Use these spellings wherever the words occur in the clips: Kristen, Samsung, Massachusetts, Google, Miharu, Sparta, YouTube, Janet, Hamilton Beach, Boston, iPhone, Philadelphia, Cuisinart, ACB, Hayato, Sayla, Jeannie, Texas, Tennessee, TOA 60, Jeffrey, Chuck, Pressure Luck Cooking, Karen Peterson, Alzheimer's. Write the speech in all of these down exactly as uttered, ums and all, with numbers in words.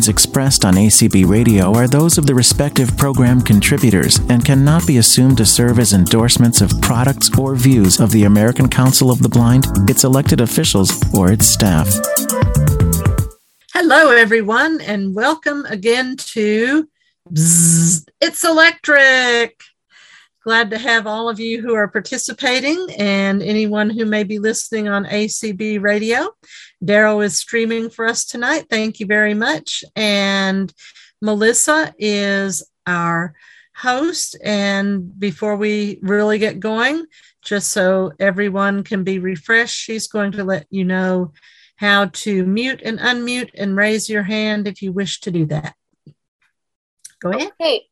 opinions expressed on A C B Radio are those of the respective program contributors and cannot be assumed to serve as endorsements of products or views of the American Council of the Blind, its elected officials, or its staff. Hello, everyone, and welcome again to Bzzz, It's Electric. Glad to have all of you who are participating and anyone who may be listening on A C B Radio. Daryl is streaming for us tonight. Thank you very much. And Melissa is our host. And before we really get going, just so everyone can be refreshed, she's going to let you know how to mute and unmute and raise your hand if you wish to do that. Go ahead. Okay.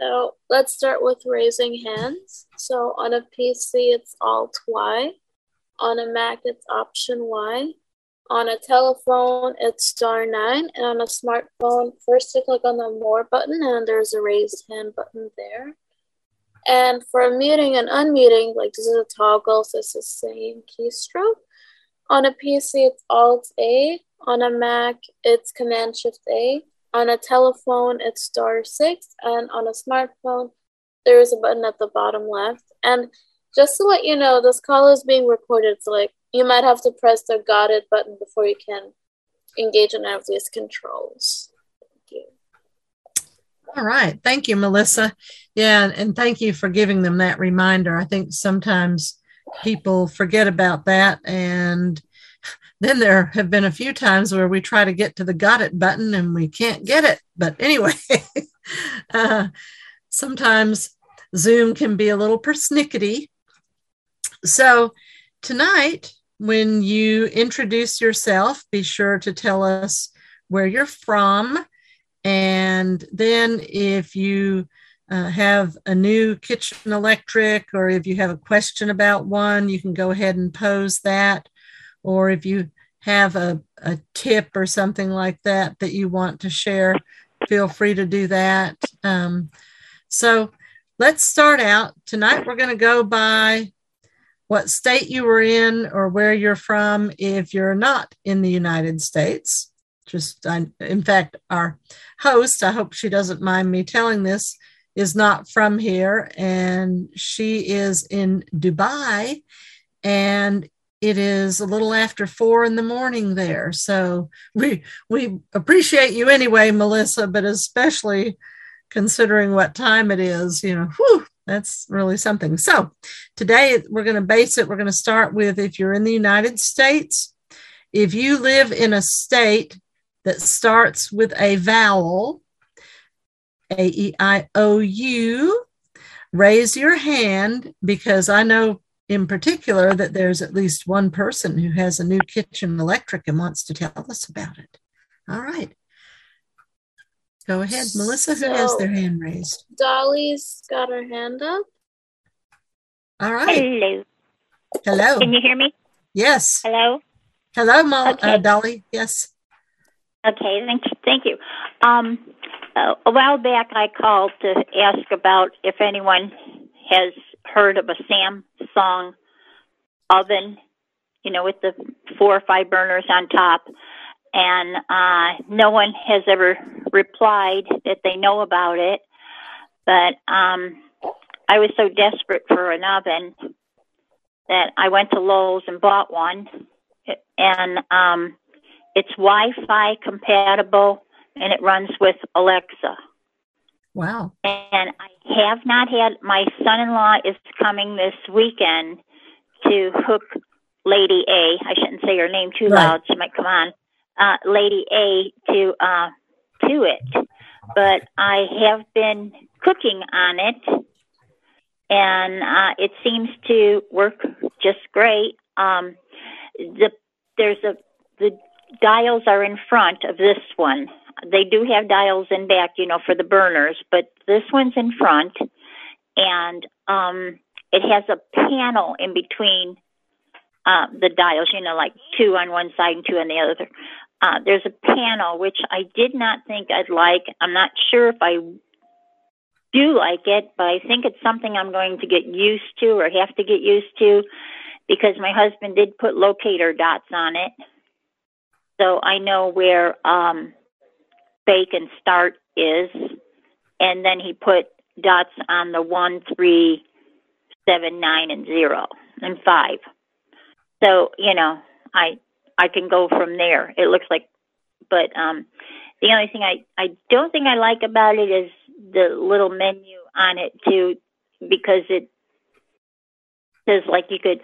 So let's start with raising hands. So on a P C, it's Alt-Y. On a Mac, it's Option-Y. On a telephone, it's Star nine. And on a smartphone, first you click on the More button, and there's a raised hand button there. And for muting and unmuting, like this is a toggle, so it's the same keystroke. On a P C, it's Alt-A. On a Mac, it's Command-Shift-A. On a telephone, it's star six, and on a smartphone, there is a button at the bottom left. And just to let you know, this call is being recorded, so like you might have to press the got it button before you can engage in any of these controls. Thank you. All right. Thank you, Melissa. Yeah, and thank you for giving them that reminder. I think sometimes people forget about that, and then there have been a few times where we try to get to the got it button and we can't get it. But anyway, uh, sometimes Zoom can be a little persnickety. So tonight, when you introduce yourself, be sure to tell us where you're from. And then if you uh, have a new kitchen electric, or if you have a question about one, you can go ahead and pose that. Or if you have a, a tip or something like that that you want to share, feel free to do that. Um, so let's start out. Tonight we're going to go by what state you were in or where you're from if you're not in the United States. Just, I, in fact, our host, I hope she doesn't mind me telling this, is not from here, and she is in Dubai, and it is a little after four in the morning there. So we we appreciate you anyway, Melissa, but especially considering what time it is, you know, whew, that's really something. So today we're going to base it. We're going to start with if you're in the United States, if you live in a state that starts with a vowel, A E I O U, raise your hand, because I know in particular that there's at least one person who has a new kitchen electric and wants to tell us about it. All right. Go ahead, Melissa, who so, has their hand raised? Dolly's got her hand up. All right. Hello. Hello. Can you hear me? Yes. Hello. Hello, Mo- okay. uh, Dolly. Yes. Okay, thank you. Thank you. Um, uh, a while back, I called to ask about if anyone has heard of a Samsung oven, you know, with the four or five burners on top, and uh, no one has ever replied that they know about it, but um, I was so desperate for an oven that I went to Lowe's and bought one, and um, it's Wi-Fi compatible, and it runs with Alexa. Wow. And I have not had, my son-in-law is coming this weekend to hook Lady A, I shouldn't say her name too right. loud, she might come on, uh, Lady A to, uh, to it. But I have been cooking on it, and uh, it seems to work just great. Um, the there's a the dials are in front of this one. They do have dials in back, you know, for the burners, but this one's in front, and um, it has a panel in between uh, the dials, you know, like two on one side and two on the other. Uh, there's a panel, which I did not think I'd like. I'm not sure if I do like it, but I think it's something I'm going to get used to or have to get used to, because my husband did put locator dots on it. So I know where... Um, bake and start is, and then he put dots on the one, three, seven, nine, and zero, and five. So, you know, I I can go from there. It looks like, but um, the only thing I, I don't think I like about it is the little menu on it too, because it says like you could,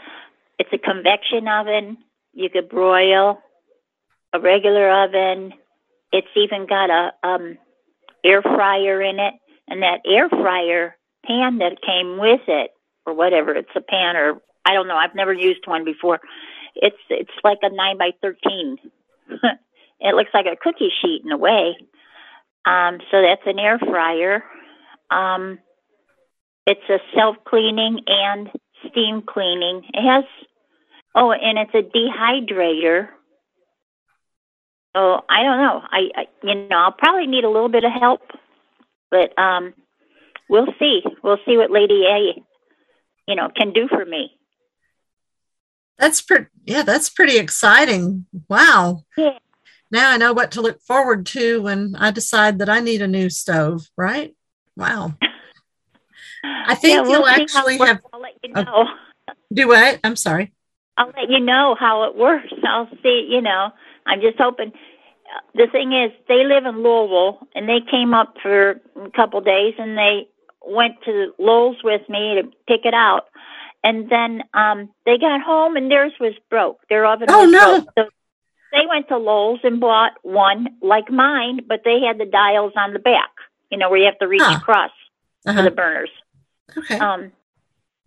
it's a convection oven, you could broil, a regular oven. It's even got a um, air fryer in it, and that air fryer pan that came with it, or whatever, it's a pan, or I don't know, I've never used one before. It's it's like a nine by thirteen. It looks like a cookie sheet in a way. Um, so that's an air fryer. Um, it's a self-cleaning and steam cleaning. It has, oh, and it's a dehydrator. Oh, I don't know. I, I you know, I'll probably need a little bit of help, but um, we'll see. We'll see what Lady A, you know, can do for me. That's pretty. Yeah, that's pretty exciting. Wow. Yeah. Now I know what to look forward to when I decide that I need a new stove. Right? Wow. I think yeah, we'll you'll actually have. I'll let you know. Oh, do what? I'm sorry. I'll let you know how it works. I'll see. You know, I'm just hoping. The thing is, they live in Louisville, and they came up for a couple days, and they went to Lowe's with me to pick it out. And then um, they got home, and theirs was broke. Their oven oh, was no. broke. So they went to Lowe's and bought one like mine, but they had the dials on the back, you know, where you have to reach huh. across uh-huh. for the burners. Okay. Um,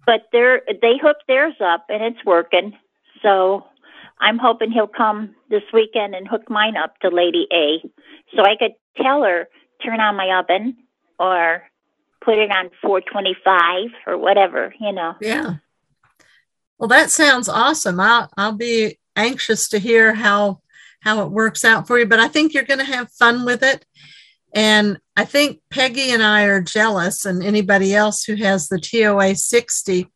but they're, they hooked theirs up, and it's working. So I'm hoping he'll come this weekend and hook mine up to Lady A, so I could tell her, turn on my oven, or put it on four twenty-five or whatever, you know. Yeah. Well, that sounds awesome. I'll, I'll be anxious to hear how, how it works out for you, but I think you're going to have fun with it. And I think Peggy and I are jealous, and anybody else who has the T O A sixty,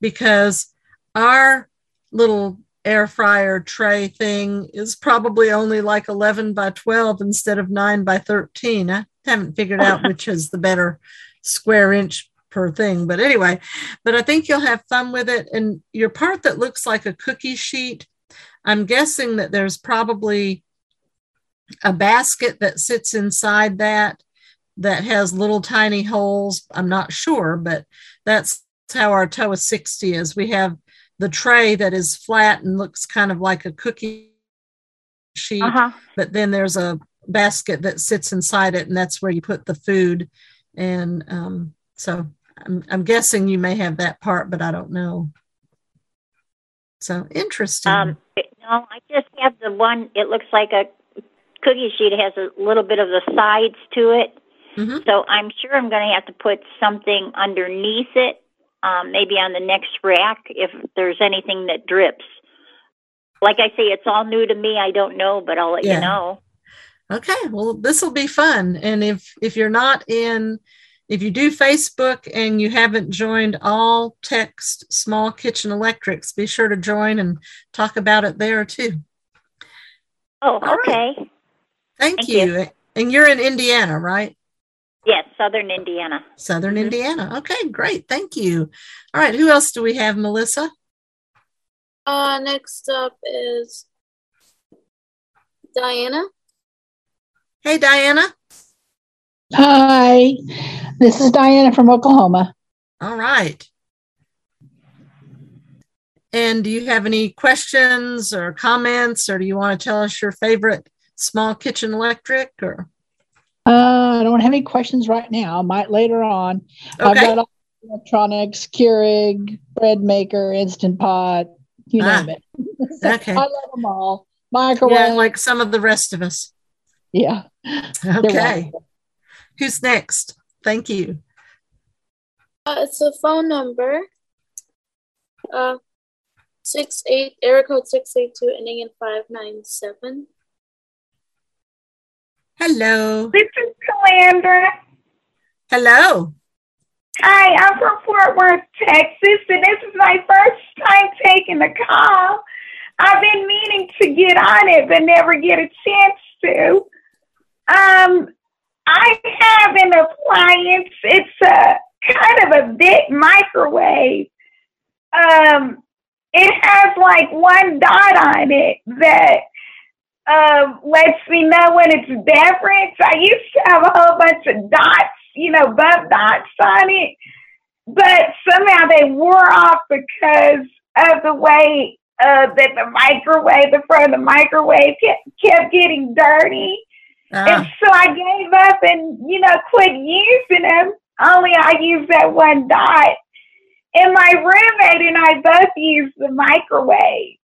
because our little air fryer tray thing is probably only like eleven by twelve instead of nine by thirteen. I haven't figured out which is the better square inch per thing, but anyway, but I think you'll have fun with it. And your part that looks like a cookie sheet, I'm guessing that there's probably a basket that sits inside that, that has little tiny holes. I'm not sure, but that's how our T O A sixty is. We have the tray that is flat and looks kind of like a cookie sheet, uh-huh. but then there's a basket that sits inside it, and that's where you put the food. And um, so I'm, I'm guessing you may have that part, but I don't know. So interesting. Um, no, I just have the one, it looks like a cookie sheet. It has a little bit of the sides to it. Mm-hmm. So I'm sure I'm going to have to put something underneath it, um, maybe on the next rack if there's anything that drips. Like I say, it's all new to me. I don't know, but I'll let yeah. you know. Okay, well, this will be fun. And if, if you're not in, if you do Facebook and you haven't joined All Text Small Kitchen Electrics, be sure to join and talk about it there too. Oh, all okay. Right. Thank, Thank you. you. And you're in Indiana, right? Yes, Southern Indiana. Southern mm-hmm. Indiana. Okay, great. Thank you. All right, who else do we have, Melissa? Uh, next up is Diana. Hey, Diana. Hi, this is Diana from Oklahoma. All right. And do you have any questions or comments, or do you want to tell us your favorite small kitchen electric? Or uh, I don't have any questions right now. I might later on. Okay. I've got all electronics, Keurig, bread maker, Instant Pot, you ah. name it. Okay. I love them all. Microwave. Yeah, like some of the rest of us. Yeah. Okay. Who's next? Thank you. Uh, it's a phone number. Uh, six eight area code six eight two ending in five nine seven. Hello. This is Calandra. Hello. Hi, I'm from Fort Worth, Texas, and this is my first time taking the call. I've been meaning to get on it, but never get a chance to. Um, I have an appliance. It's a kind of a big microwave. Um, it has like one dot on it that um, lets me know when it's beverage. I used to have a whole bunch of dots, you know, bump dots on it, but somehow they wore off because of the way uh, that the microwave, the front of the microwave kept, kept getting dirty. Uh. And so I gave up and, you know, quit using them. Only I used that one dot. And my roommate and I both use the microwave.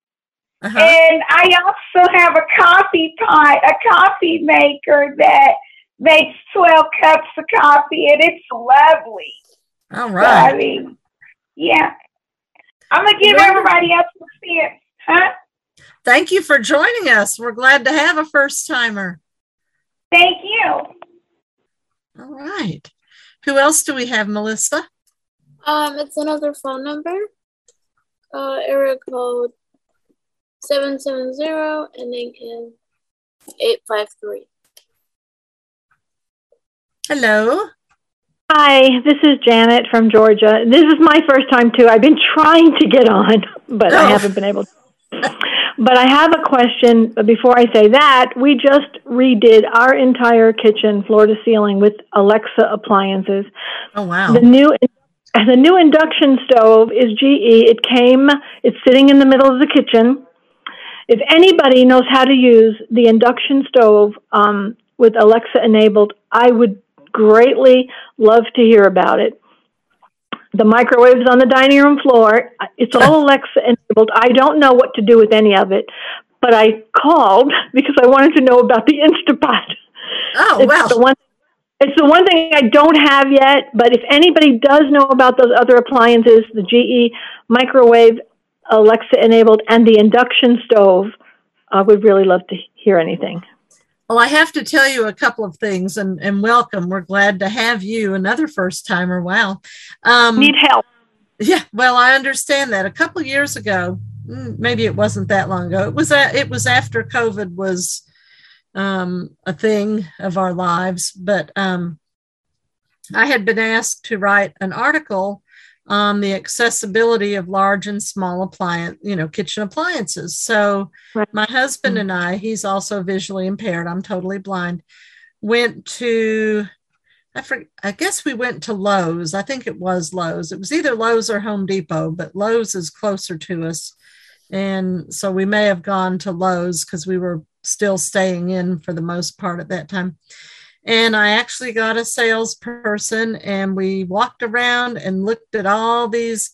Uh-huh. And I also have a coffee pot, a coffee maker that makes twelve cups of coffee, and it's lovely. All right. So, I mean, yeah. I'm going to give everybody else a chance. Huh? Thank you for joining us. We're glad to have a first-timer. Thank you. All right. Who else do we have, Melissa? Um, it's another phone number, uh, area code seven seven zero, ending in eight five three. Hello. Hi, this is Janet from Georgia. This is my first time, too. I've been trying to get on, but oh. I haven't been able to. But I have a question. Before I say that, we just redid our entire kitchen, floor to ceiling, with Alexa appliances. Oh, wow. The new... The new induction stove is G E. It came, it's sitting in the middle of the kitchen. If anybody knows how to use the induction stove um, with Alexa enabled, I would greatly love to hear about it. The microwave's on the dining room floor. It's all Alexa enabled. I don't know what to do with any of it, but I called because I wanted to know about the Instant Pot. Oh, it's wow. The one It's the one thing I don't have yet, but if anybody does know about those other appliances, the G E microwave, Alexa-enabled, and the induction stove, I would really love to hear anything. Well, I have to tell you a couple of things, and, and welcome. We're glad to have you, another first-timer. Wow. Um, Need help. Yeah, well, I understand that. A couple years ago, maybe it wasn't that long ago, it was, a, it was after COVID was... um a thing of our lives, but um I had been asked to write an article on the accessibility of large and small appliance, you know, kitchen appliances. So right. My husband and I, he's also visually impaired, I'm totally blind, went to I forget, I guess we went to Lowe's. I think it was Lowe's. It was either Lowe's or Home Depot, but Lowe's is closer to us. And so we may have gone to Lowe's because we were still staying in for the most part at that time. And I actually got a salesperson, and we walked around and looked at all these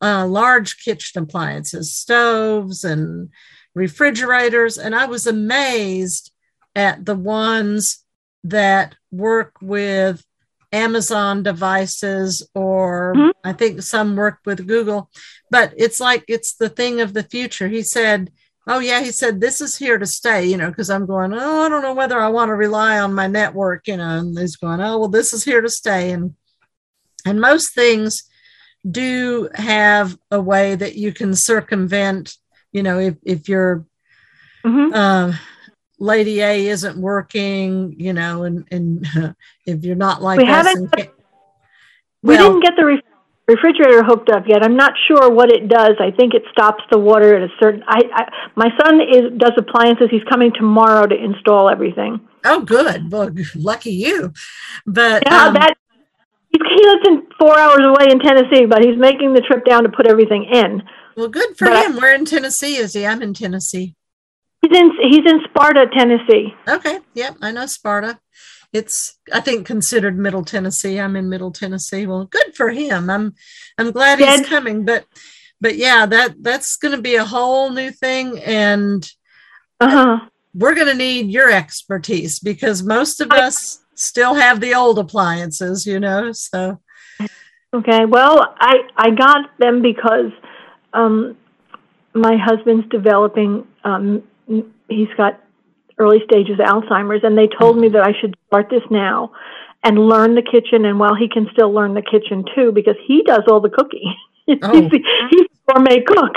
uh, large kitchen appliances, stoves and refrigerators. And I was amazed at the ones that work with Amazon devices, or mm-hmm. I think some work with Google, but it's like, it's the thing of the future. He said, oh, yeah, he said, this is here to stay, you know, because I'm going, oh, I don't know whether I want to rely on my network, you know, and he's going, oh, well, this is here to stay. And and most things do have a way that you can circumvent, you know, if, if your mm-hmm. uh, Lady A isn't working, you know, and, and uh, if you're not like we us. Haven't, and, we well, didn't get the refund. Refrigerator hooked up yet. I'm not sure what it does. I think it stops the water at a certain. I, I my son is does appliances. He's coming tomorrow to install everything. Oh, good. Well, lucky you. But yeah, um, that he lives in four hours away in Tennessee, but he's making the trip down to put everything in. Well, good for but, him. Where in Tennessee is he? I'm in Tennessee. He's in he's in Sparta, Tennessee. Okay. Yep, I know Sparta. It's, I think, considered Middle Tennessee. I'm in Middle Tennessee. Well, good for him. I'm, I'm glad he's coming. But, but yeah, that that's going to be a whole new thing, and uh-huh. we're going to need your expertise because most of us still have the old appliances, you know. So, okay. Well, I I got them because um, my husband's developing. Um, he's got early stages of Alzheimer's, and they told me that I should start this now and learn the kitchen. And while he can still learn the kitchen too, because he does all the cooking, oh. he's, he's a gourmet cook.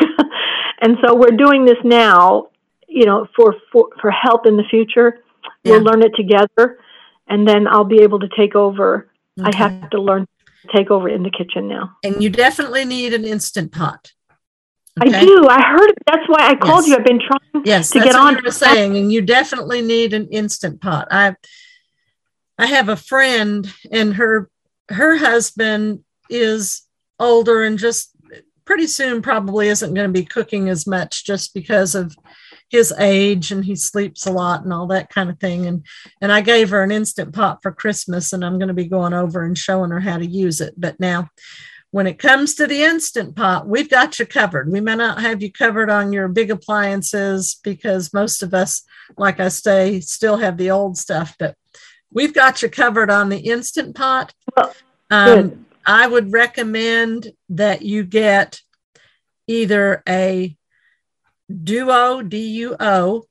And so we're doing this now, you know, for, for, for help in the future. Yeah. We'll learn it together, and then I'll be able to take over. Okay. I have to learn to take over in the kitchen now. And you definitely need an Instant Pot. Okay? I do. I heard it. That's why I called yes. you. I've been trying yes, to get on. Yes, that's what you were saying, and you definitely need an Instant Pot. I, I have a friend, and her her husband is older and just pretty soon probably isn't going to be cooking as much just because of his age, and he sleeps a lot and all that kind of thing. And, and I gave her an Instant Pot for Christmas, and I'm going to be going over and showing her how to use it. But now when it comes to the Instant Pot, we've got you covered. We may not have you covered on your big appliances because most of us, like I say, still have the old stuff, but we've got you covered on the Instant Pot. Um, I would recommend that you get either a Duo, D U O,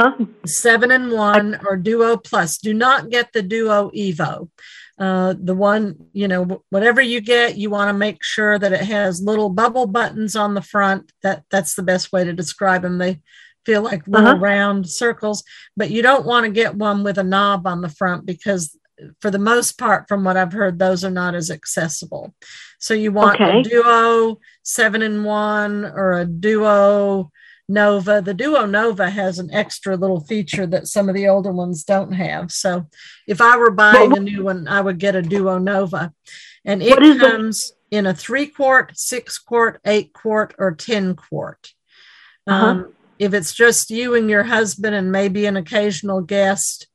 huh? seven in one, or Duo Plus. Do not get the Duo Evo. Uh, the one, you know, whatever you get, you want to make sure that it has little bubble buttons on the front. That That's the best way to describe them. They feel like little uh-huh. round circles, but you don't want to get one with a knob on the front because for the most part, from what I've heard, those are not as accessible. So you want okay. a Duo seven in one or a Duo Nova. The Duo Nova has an extra little feature that some of the older ones don't have. So if I were buying a new one, I would get a Duo Nova. And it comes it? in a three-quart, six-quart, eight-quart, or ten-quart. Uh-huh. Um, if it's just you and your husband and maybe an occasional guest,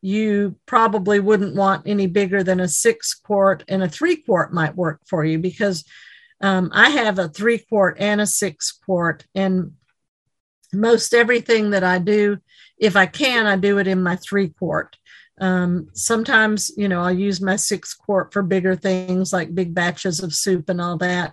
you probably wouldn't want any bigger than a six quart, and a three quart might work for you because um, I have a three quart and a six quart, and most everything that I do, if I can, I do it in my three quart. Um, sometimes, you know, I'll use my six quart for bigger things like big batches of soup and all that.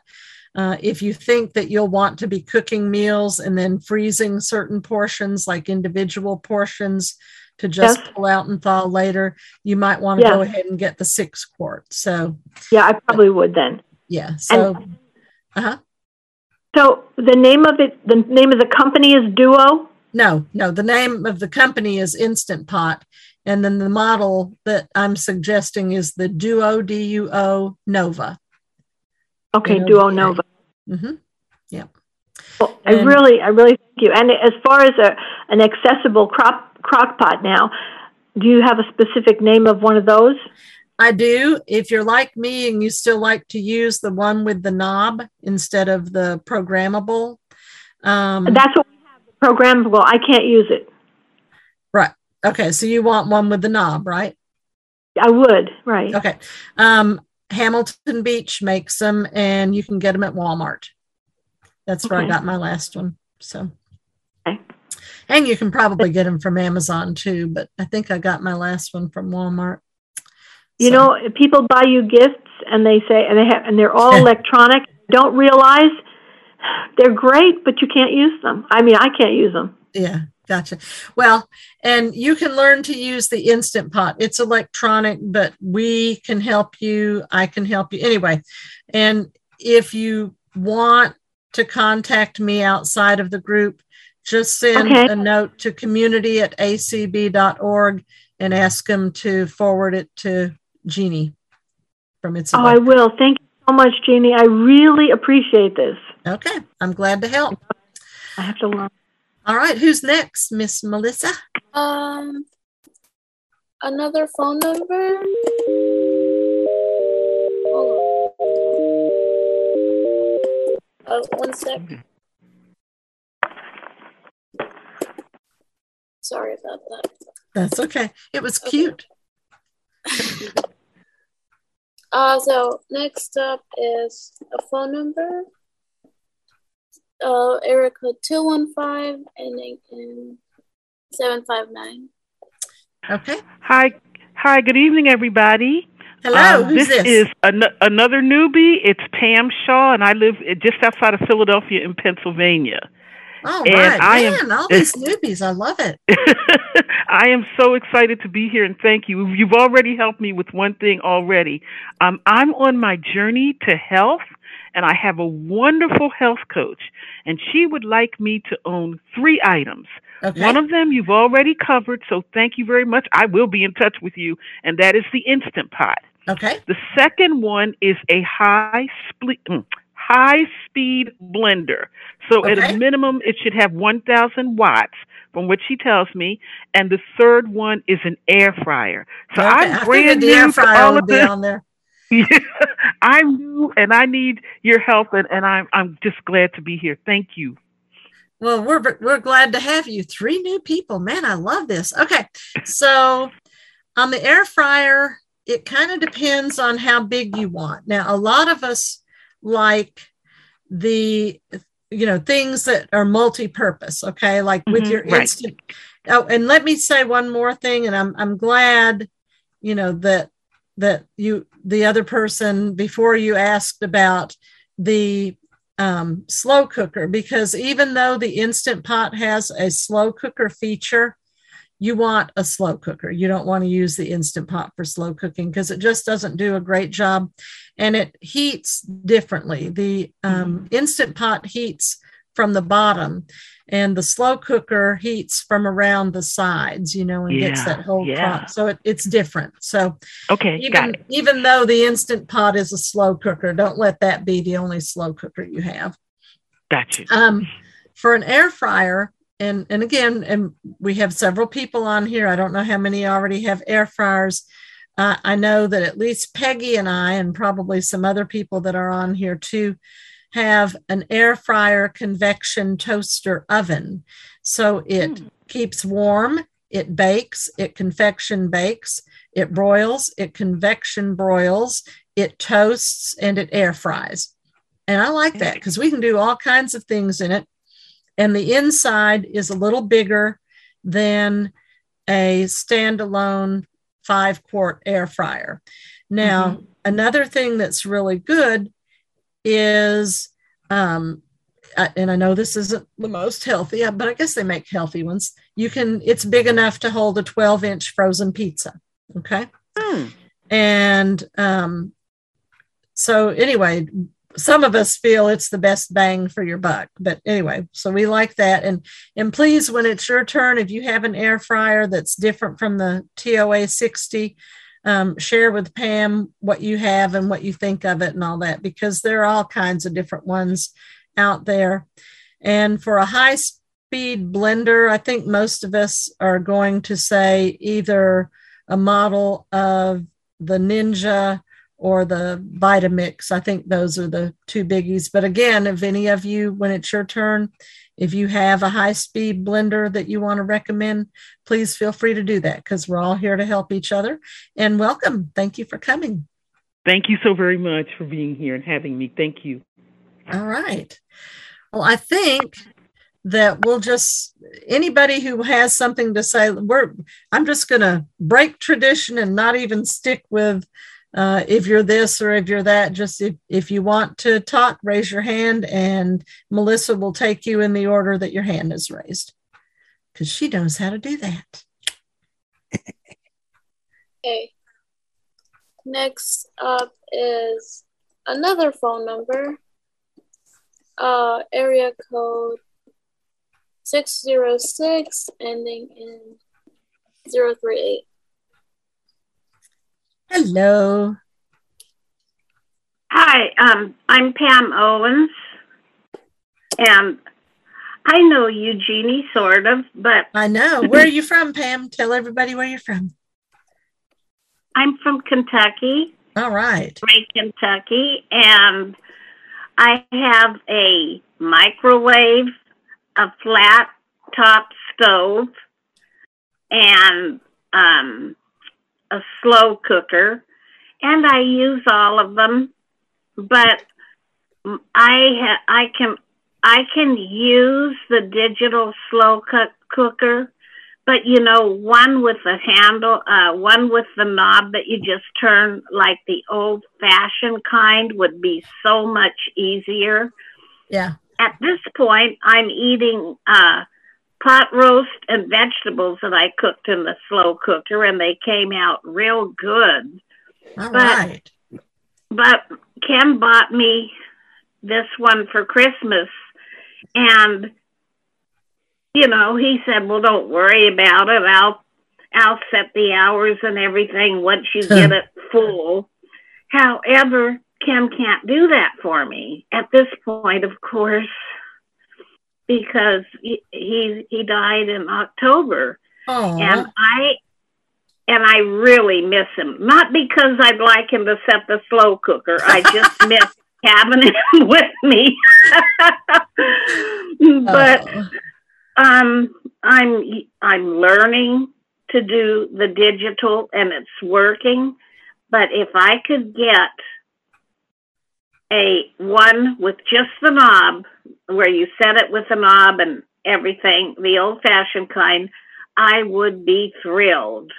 Uh, if you think that you'll want to be cooking meals and then freezing certain portions, like individual portions, to just yes. pull out and thaw later, you might want to yes. go ahead and get the six quart. So yeah, I probably but, would then. Yeah. So, and, uh-huh. so the name of it, the name of the company is Duo? No, no. The name of the company is Instant Pot. And then the model that I'm suggesting is the Duo, D U O Nova. Okay. Nova. Duo Nova. Mm-hmm. Yeah. Well, I and, really, I really thank you. And as far as a, an accessible crop, Crock Pot now. Do you have a specific name of one of those? I do. If you're like me and you still like to use the one with the knob instead of the programmable. Um, That's what we have, the programmable. I can't use it. Right. Okay. So you want one with the knob, right? I would. Right. Okay. Um, Hamilton Beach makes them, and you can get them at Walmart. That's okay. where I got my last one. So. Okay. And you can probably get them from Amazon too, but I think I got my last one from Walmart. You so. know, people buy you gifts, and they say, and they have, and they're all electronic. Don't realize they're great, but you can't use them. I mean, I can't use them. Yeah, gotcha. Well, and you can learn to use the Instant Pot. It's electronic, but we can help you. I can help you anyway. And if you want to contact me outside of the group, just send okay. a note to community at A C B dot org and ask them to forward it to Jeannie from It's Electric. Oh, I will. Thank you so much, Jeannie. I really appreciate this. Okay. I'm glad to help. I have to learn. All right. Who's next, Miss Melissa? Um, another phone number. Hold on. Oh, one sec. Sorry about that. That's okay. It was okay. cute. uh, so next up is a phone number. Uh, area code two one five and and seven five nine. Okay. Hi. Hi. Good evening, everybody. Hello. Um, who's this? This is an- another newbie. It's Pam Shaw, and I live just outside of Philadelphia in Pennsylvania. Oh, and right. I Man, am, all these newbies. I love it. I am so excited to be here, and thank you. You've already helped me with one thing already. Um, I'm on my journey to health, and I have a wonderful health coach, and she would like me to own three items. Okay. One of them you've already covered, so thank you very much. I will be in touch with you, and that is the Instant Pot. Okay. The second one is a high split, high speed blender. So okay. at a minimum, it should have one thousand watts, from what she tells me. And the third one is an air fryer. So okay. I'm I brand new air fryer to all of this. On there. Yeah, I'm new, and I need your help, and, and I'm I'm just glad to be here. Thank you. Well, we're we're glad to have you. Three new people, man. I love this. Okay, so on the air fryer, it kind of depends on how big you want. Now, a lot of us like the, you know, things that are multi-purpose, okay? Like with mm-hmm, your right. instant. Oh, and let me say one more thing, and I'm I'm glad, you know, that that you, the other person before you asked about the um, slow cooker, because even though the Instant Pot has a slow cooker feature, you want a slow cooker. You don't want to use the Instant Pot for slow cooking because it just doesn't do a great job, and it heats differently. The um, Instant Pot heats from the bottom, and the slow cooker heats from around the sides, you know, and yeah, gets that whole yeah. pot. So it, it's different. So okay, even, got it. Even though the Instant Pot is a slow cooker, don't let that be the only slow cooker you have. Gotcha. Um, for an air fryer, And and again, and we have several people on here. I don't know how many already have air fryers. Uh, I know that at least Peggy and I, and probably some other people that are on here too, have an air fryer convection toaster oven. So it mm. keeps warm, it bakes, it convection bakes, it broils, it convection broils, it toasts, and it air fries. And I like that because we can do all kinds of things in it. And the inside is a little bigger than a standalone five-quart air fryer. Now, mm-hmm. another thing that's really good is, um, and I know this isn't the most healthy, but I guess they make healthy ones. You can, it's big enough to hold a twelve-inch frozen pizza. Okay. Mm. And um, so anyway, some of us feel it's the best bang for your buck, but anyway, so we like that. And, and please, when it's your turn, if you have an air fryer that's different from the T O A sixty, um, share with Pam what you have and what you think of it and all that, because there are all kinds of different ones out there. And for a high speed blender, I think most of us are going to say either a model of the Ninja or the Vitamix. I think those are the two biggies. But again, if any of you, when it's your turn, if you have a high-speed blender that you want to recommend, please feel free to do that because we're all here to help each other. And welcome. Thank you for coming. Thank you so very much for being here and having me. Thank you. All right. Well, I think that we'll just, anybody who has something to say, we're. I'm just going to break tradition and not even stick with Uh, if you're this or if you're that, just if, if you want to talk, raise your hand, and Melissa will take you in the order that your hand is raised, because she knows how to do that. Okay. Next up is another phone number, uh, area code six zero six, ending in zero three eight. Hello. Hi, um, I'm Pam Owens, and I know you, Jeannie, sort of, but... I know. Where are you from, Pam? Tell everybody where you're from. I'm from Kentucky. All right. Great Kentucky, and I have a microwave, a flat top stove, and... um. a slow cooker, and I use all of them, but I ha- I can I can use the digital slow cook- cooker, but you know, one with the handle, uh, one with the knob that you just turn, like the old fashioned kind, would be so much easier. Yeah. At this point, I'm eating uh, pot roast and vegetables that I cooked in the slow cooker, and they came out real good. All but, right. But Kim bought me this one for Christmas, and you know, he said, well, don't worry about it. I'll, I'll set the hours and everything once you get it full. However, Kim can't do that for me at this point, of course, because he he, he died in October. Aww. And I and I really miss him. Not because I'd like him to set the slow cooker. I just miss having him with me. But oh. um, I'm I'm learning to do the digital, and it's working. But if I could get a one with just the knob, where you set it with the knob and everything, the old-fashioned kind, I would be thrilled.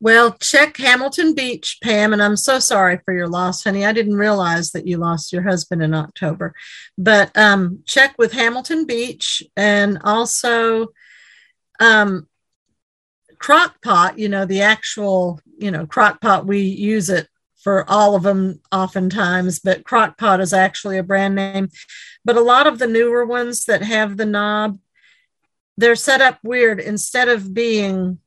Well, check Hamilton Beach, Pam, and I'm so sorry for your loss, honey. I didn't realize that you lost your husband in October. But um, check with Hamilton Beach, and also um, Crock Pot, you know, the actual, you know, Crock Pot, we use it for all of them oftentimes, but Crock Pot is actually a brand name. But a lot of the newer ones that have the knob, they're set up weird. Instead of being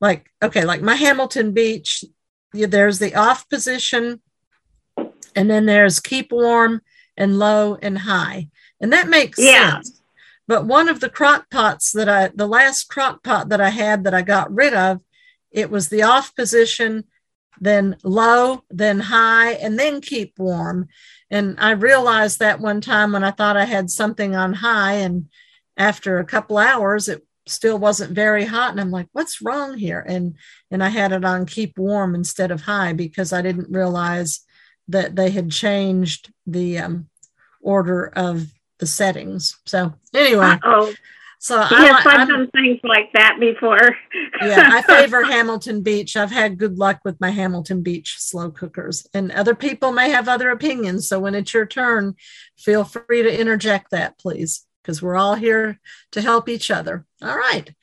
like, okay, like my Hamilton Beach, there's the off position, and then there's keep warm and low and high. And that makes yeah. sense. But one of the crock pots that I, the last crock pot that I had that I got rid of, it was the off position, then low, then high, and then keep warm. And I realized that one time when I thought I had something on high, and after a couple hours, it still wasn't very hot. And I'm like, what's wrong here? And and I had it on keep warm instead of high, because I didn't realize that they had changed the um, order of the settings. So anyway. Uh-oh. So yes, I, I've done things like that before. Yeah, I favor Hamilton Beach. I've had good luck with my Hamilton Beach slow cookers, and other people may have other opinions. So when it's your turn, feel free to interject that, please, because we're all here to help each other. All right.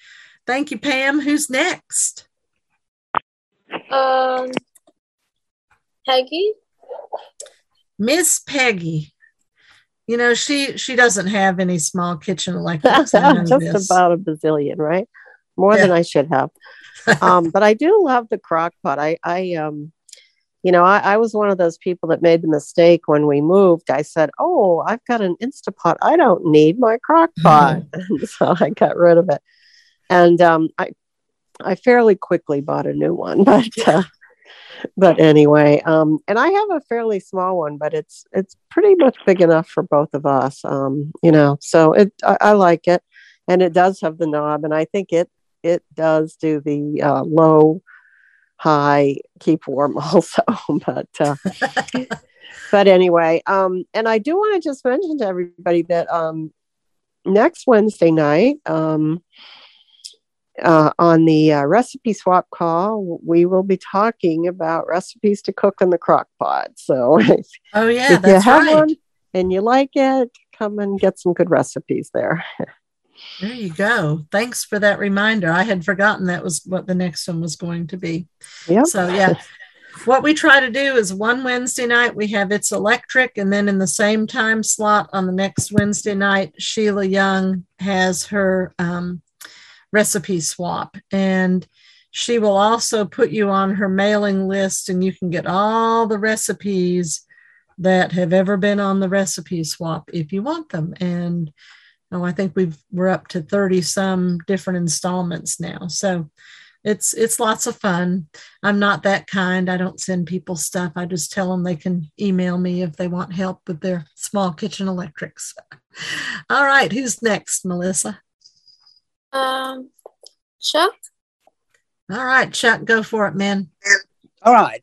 Thank you, Pam. Who's next? Um, Peggy? Miss Peggy. You know, she she doesn't have any small kitchen electrics. Just this. About a bazillion, right? More yeah. than I should have. Um, but I do love the crock pot. I, I um, you know, I, I was one of those people that made the mistake when we moved. I said, oh, I've got an Instant Pot. I don't need my crock pot. Mm. So I got rid of it. And um, I I fairly quickly bought a new one. But uh, But anyway, um, and I have a fairly small one, but it's it's pretty much big enough for both of us, um, you know. So it I, I like it, and it does have the knob, and I think it it does do the uh, low, high, keep warm also. but uh, but anyway, um, and I do want to just mention to everybody that um, next Wednesday night. Um, Uh, on the uh, recipe swap call, we will be talking about recipes to cook in the crock pot. So, oh yeah, if that's you have right. one and you like it, come and get some good recipes there. There you go. Thanks for that reminder. I had forgotten that was what the next one was going to be. Yep. So yeah, what we try to do is one Wednesday night we have It's Electric, and then in the same time slot on the next Wednesday night, Sheila Young has her. Um, recipe swap, and she will also put you on her mailing list, and you can get all the recipes that have ever been on the recipe swap if you want them. And oh, I think we've we're up to thirty some different installments now, so it's it's lots of fun. I'm not that kind. I don't send people stuff. I just tell them they can email me if they want help with their small kitchen electrics. All right, who's next, Melissa? Um, Chuck. All right, Chuck, go for it, man. All right.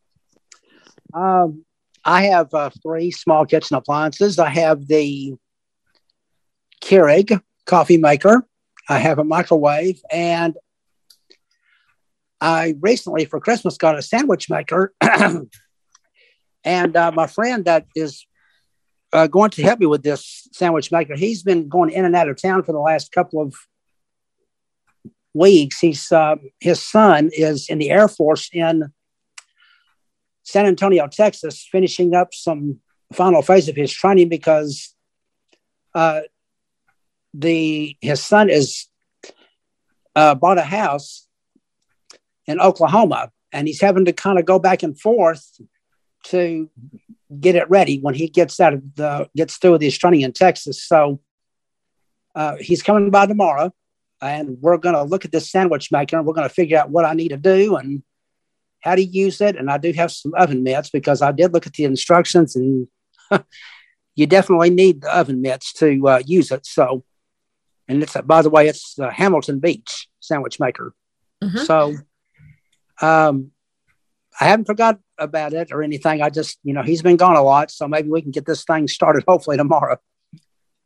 Um, I have uh, three small kitchen appliances. I have the Keurig coffee maker. I have a microwave, and I recently for Christmas got a sandwich maker. And uh, my friend that is uh, going to help me with this sandwich maker, he's been going in and out of town for the last couple of weeks. He's uh, his son is in the Air Force in San Antonio, Texas, finishing up some final phase of his training, because uh, the his son is uh, bought a house in Oklahoma, and he's having to kind of go back and forth to get it ready when he gets out of the gets through with his training in Texas. So uh, he's coming by tomorrow, and we're going to look at this sandwich maker, and we're going to figure out what I need to do and how to use it. And I do have some oven mitts because I did look at the instructions, and you definitely need the oven mitts to uh, use it. So, and it's, uh, by the way, it's uh, Hamilton Beach sandwich maker. Mm-hmm. So um, I haven't forgot about it or anything. I just, you know, he's been gone a lot. So maybe we can get this thing started hopefully tomorrow.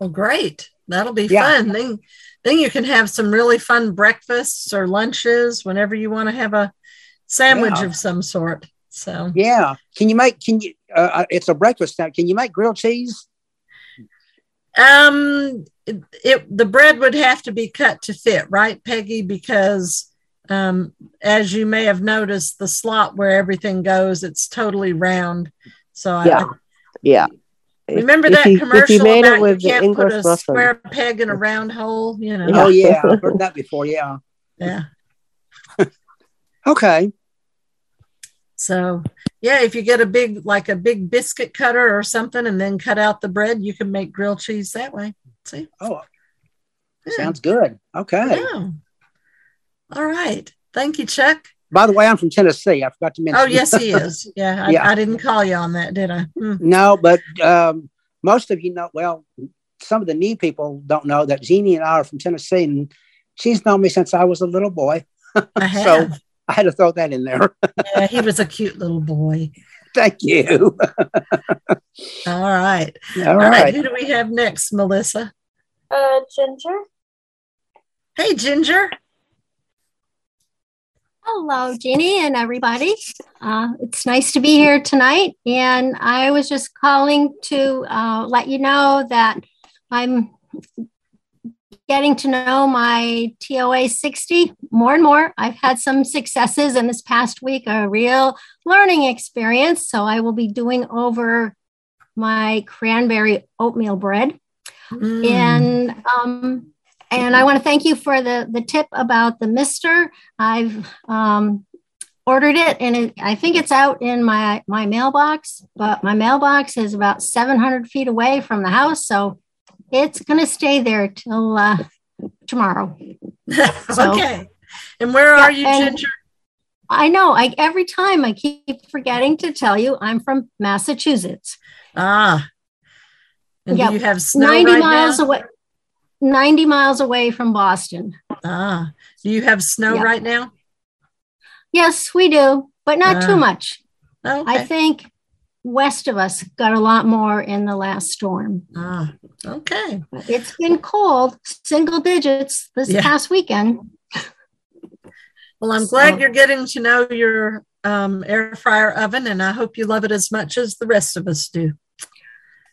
Well, great. That'll be yeah. fun. Then, then you can have some really fun breakfasts or lunches whenever you want to have a sandwich yeah. of some sort. So, yeah. Can you make, can you, uh, it's a breakfast now. Can you make grilled cheese? Um, it, it, the bread would have to be cut to fit, right, Peggy? Because, um, as you may have noticed, the slot where everything goes, it's totally round. So, yeah. I, yeah. Remember if, that if you, commercial you about you can't English put a lesson. Square peg in a round hole? You know. Oh, yeah. I've heard that before. Yeah. Yeah. Okay. So, yeah, if you get a big, like a big biscuit cutter or something and then cut out the bread, you can make grilled cheese that way. See? Oh, yeah. Sounds good. Okay. Yeah. All right. Thank you, Chuck. By the way, I'm from Tennessee. I forgot to mention. Oh, yes, he is. Yeah. I, yeah. I didn't call you on that, did I? Hmm. No, but um, most of you know, well, some of the new people don't know that Jeannie and I are from Tennessee, and she's known me since I was a little boy. I have. So, I had to throw that in there. Yeah, he was a cute little boy. Thank you. All right. All, All right. right. Who do we have next, Melissa? Uh, Ginger. Hey, Ginger. Hello, Jeannie and everybody. Uh, it's nice to be here tonight. And I was just calling to uh, let you know that I'm getting to know my T O A sixty more and more. I've had some successes in this past week, a real learning experience. So I will be doing over my cranberry oatmeal bread. Mm. And um, and I want to thank you for the, the tip about the mister. I've um, ordered it, and it, I think it's out in my, my mailbox, but my mailbox is about seven hundred feet away from the house. So it's going to stay there till uh, tomorrow. So, okay. And where yeah, are you, Ginger? I know. I every time I keep forgetting to tell you I'm from Massachusetts. Ah. And yep. Do you have snow ninety right miles now? Away. ninety miles away from Boston. Ah. Do you have snow yep. right now? Yes, we do, but not ah. too much. Okay. I think west of us got a lot more in the last storm. Ah, okay. It's been cold, single digits this yeah. past weekend. Well, I'm so glad you're getting to know your um, air fryer oven, and I hope you love it as much as the rest of us do.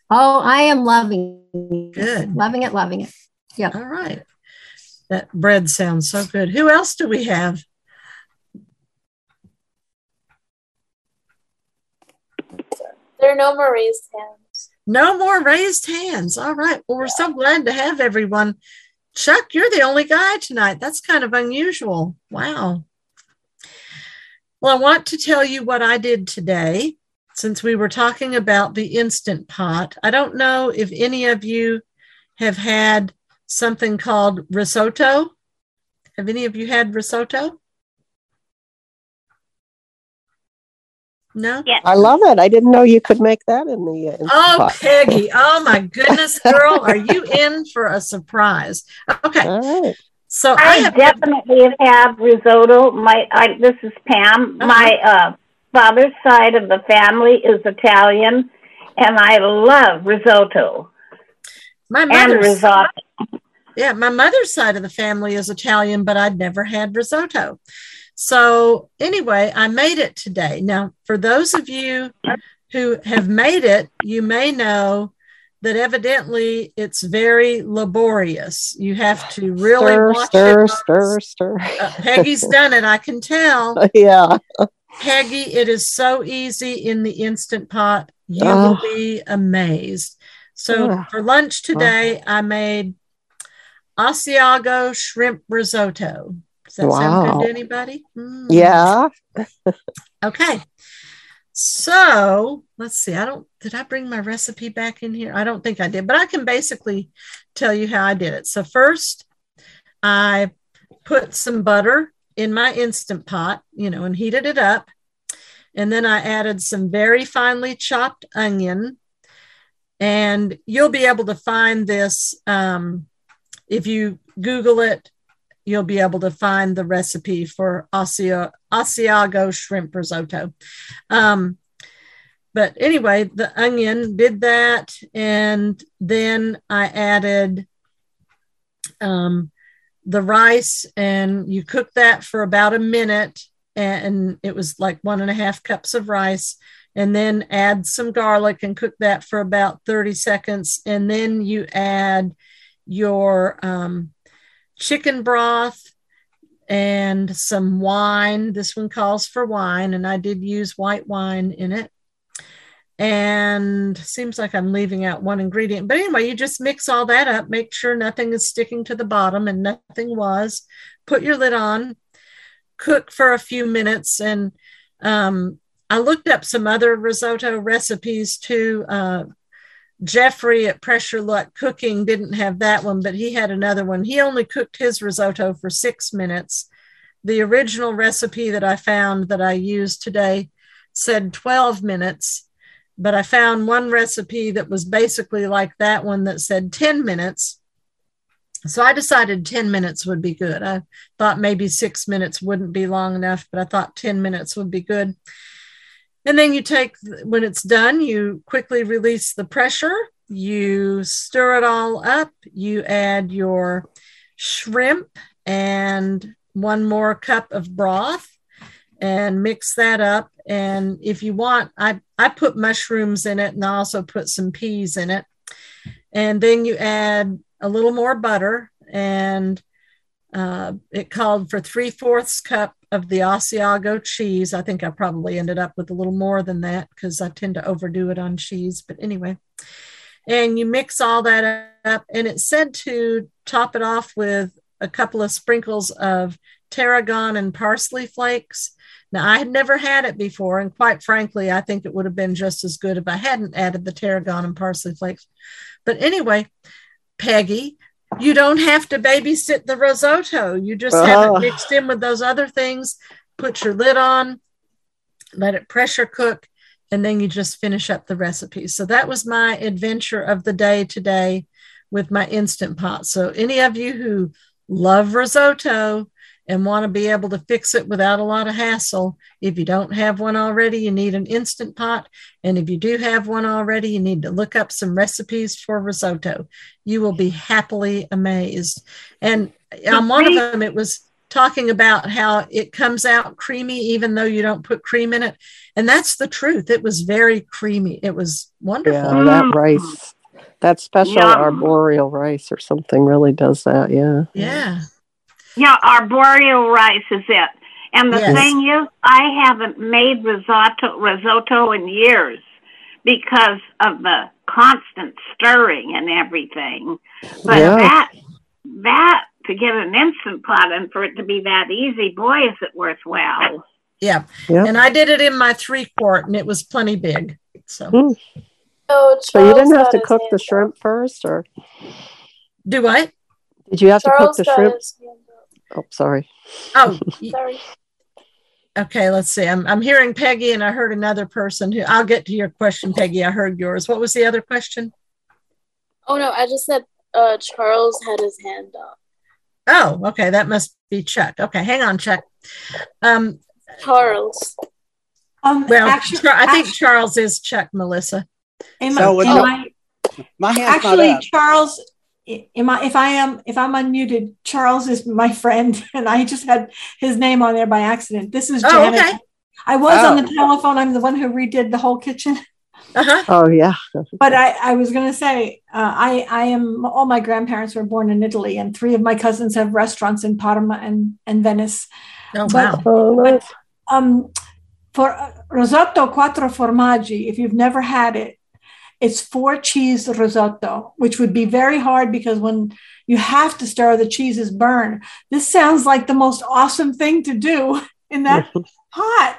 Oh, I am loving it. Good. Loving it, loving it. Yeah. All right. That bread sounds so good. Who else do we have? There are no more raised hands. No more raised hands. All right. Well, we're yeah. so glad to have everyone. Chuck, you're the only guy tonight. That's kind of unusual. Wow. Well, I want to tell you what I did today since we were talking about the Instant Pot. I don't know if any of you have had something called risotto. Have any of you had risotto? No, yes. I love it. I didn't know you could make that in the. Uh, in oh, the Peggy! Oh my goodness, girl, are you in for a surprise? Okay, all right. So I, I have definitely been... have risotto. My I, this is Pam. Uh-huh. My uh, father's side of the family is Italian, and I love risotto. My mother's and risotto. Side, yeah, my mother's side of the family is Italian, but I'd never had risotto. So anyway, I made it today. Now, for those of you who have made it, you may know that evidently it's very laborious. You have to really stir, watch stir, it. Stir, stir, stir. Uh, Peggy's done it. I can tell. Yeah. Peggy, it is so easy in the Instant Pot. You oh. will be amazed. So oh. for lunch today, oh. I made Asiago shrimp risotto. Does that wow. sound good to anybody? Mm. Yeah. Okay. So let's see. I don't, did I bring my recipe back in here? I don't think I did, but I can basically tell you how I did it. So first I put some butter in my Instant Pot, you know, and heated it up. And then I added some very finely chopped onion, and you'll be able to find this. Um, if you Google it, you'll be able to find the recipe for Asiago shrimp risotto. Um, but anyway, the onion did that. And then I added um, the rice, and you cook that for about a minute. And it was like one and a half cups of rice. And then add some garlic and cook that for about thirty seconds. And then you add your um, chicken broth and some wine. This one calls for wine, and I did use white wine in it. And seems like I'm leaving out one ingredient, but anyway, you just mix all that up, make sure nothing is sticking to the bottom, and nothing was. Put your lid on, cook for a few minutes. And um, I looked up some other risotto recipes too. uh, Jeffrey at Pressure Luck Cooking didn't have that one, but he had another one. He only cooked his risotto for six minutes. The original recipe that I found that I used today said twelve minutes, but I found one recipe that was basically like that one that said ten minutes. So I decided ten minutes would be good. I thought maybe six minutes wouldn't be long enough, but I thought ten minutes would be good. And then you take, when it's done, you quickly release the pressure, you stir it all up, you add your shrimp and one more cup of broth and mix that up. And if you want, I, I put mushrooms in it, and I also put some peas in it. And then you add a little more butter, and uh, it called for three-fourths cup of the Asiago cheese. I think I probably ended up with a little more than that because I tend to overdo it on cheese. But anyway, and you mix all that up, and it said to top it off with a couple of sprinkles of tarragon and parsley flakes. Now, I had never had it before, and quite frankly, I think it would have been just as good if I hadn't added the tarragon and parsley flakes. But anyway, Peggy, you don't have to babysit the risotto. You just have oh. it mixed in with those other things. Put your lid on, let it pressure cook, and then you just finish up the recipe. So that was my adventure of the day today with my Instant Pot. So any of you who love risotto and want to be able to fix it without a lot of hassle, if you don't have one already, you need an Instant Pot. And if you do have one already, you need to look up some recipes for risotto. You will be happily amazed. And on one of them, it was talking about how it comes out creamy, even though you don't put cream in it. And that's the truth. It was very creamy. It was wonderful. Yeah, that rice, that special yeah. arboreal rice or something really does that. Yeah. Yeah. Yeah, arboreal rice is it. And the yes. thing is, I haven't made risotto risotto in years because of the constant stirring and everything. But yeah. that, that, to get an Instant Pot and for it to be that easy, boy, is it worthwhile. Yeah. yeah. And I did it in my three quart, and it was plenty big. So, mm. so, so you didn't have to cook the shrimp up. first? Or do what? Did you have Charles to cook the shrimp? Oh, sorry. Oh, sorry. Okay, let's see. I'm I'm hearing Peggy, and I heard another person who, I'll get to your question, Peggy. I heard yours. What was the other question? Oh, no, I just said uh, Charles had his hand up. Oh, okay. That must be Chuck. Okay, hang on, Chuck. Um, Charles. Um, well, actually, Char- I think actually, Charles is Chuck, Melissa. Am, so am I, my hand's actually, not up. Charles... Am I, if I am, if I'm unmuted, Charles is my friend, and I just had his name on there by accident. This is Janet. Oh, okay. I was oh. on the telephone. I'm the one who redid the whole kitchen. Uh-huh. Oh, yeah. But I, I was going to say, uh, I, I am, all my grandparents were born in Italy, and three of my cousins have restaurants in Parma and, and Venice. Oh, but, wow. But, um, for uh, risotto quattro formaggi, if you've never had it, It's four cheese risotto, which would be very hard because when you have to stir, the cheeses burn. This sounds like the most awesome thing to do in that pot,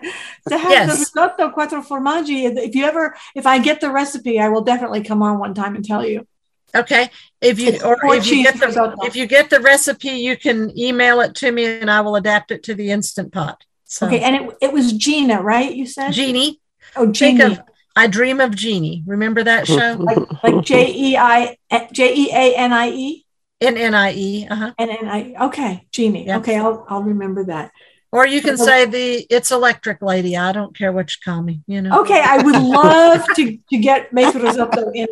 to have yes. the risotto quattro formaggi. If you ever, if I get the recipe, I will definitely come on one time and tell you. Okay. If you, or if you get the, if you get the recipe, you can email it to me and I will adapt it to the Instant Pot. So. Okay. And it, it was Gina, right? You said Jeannie. Oh, Jeannie. Think of, I Dream of Jeannie. Remember that show? Like, like J E I J E A N I E? N N I E. Uh-huh. N N I E. Okay. Jeannie. Yep. Okay. I'll, I'll remember that. Or you can so, say the It's Electric Lady. I don't care what you call me, you know. Okay. I would love to, to get make risotto in.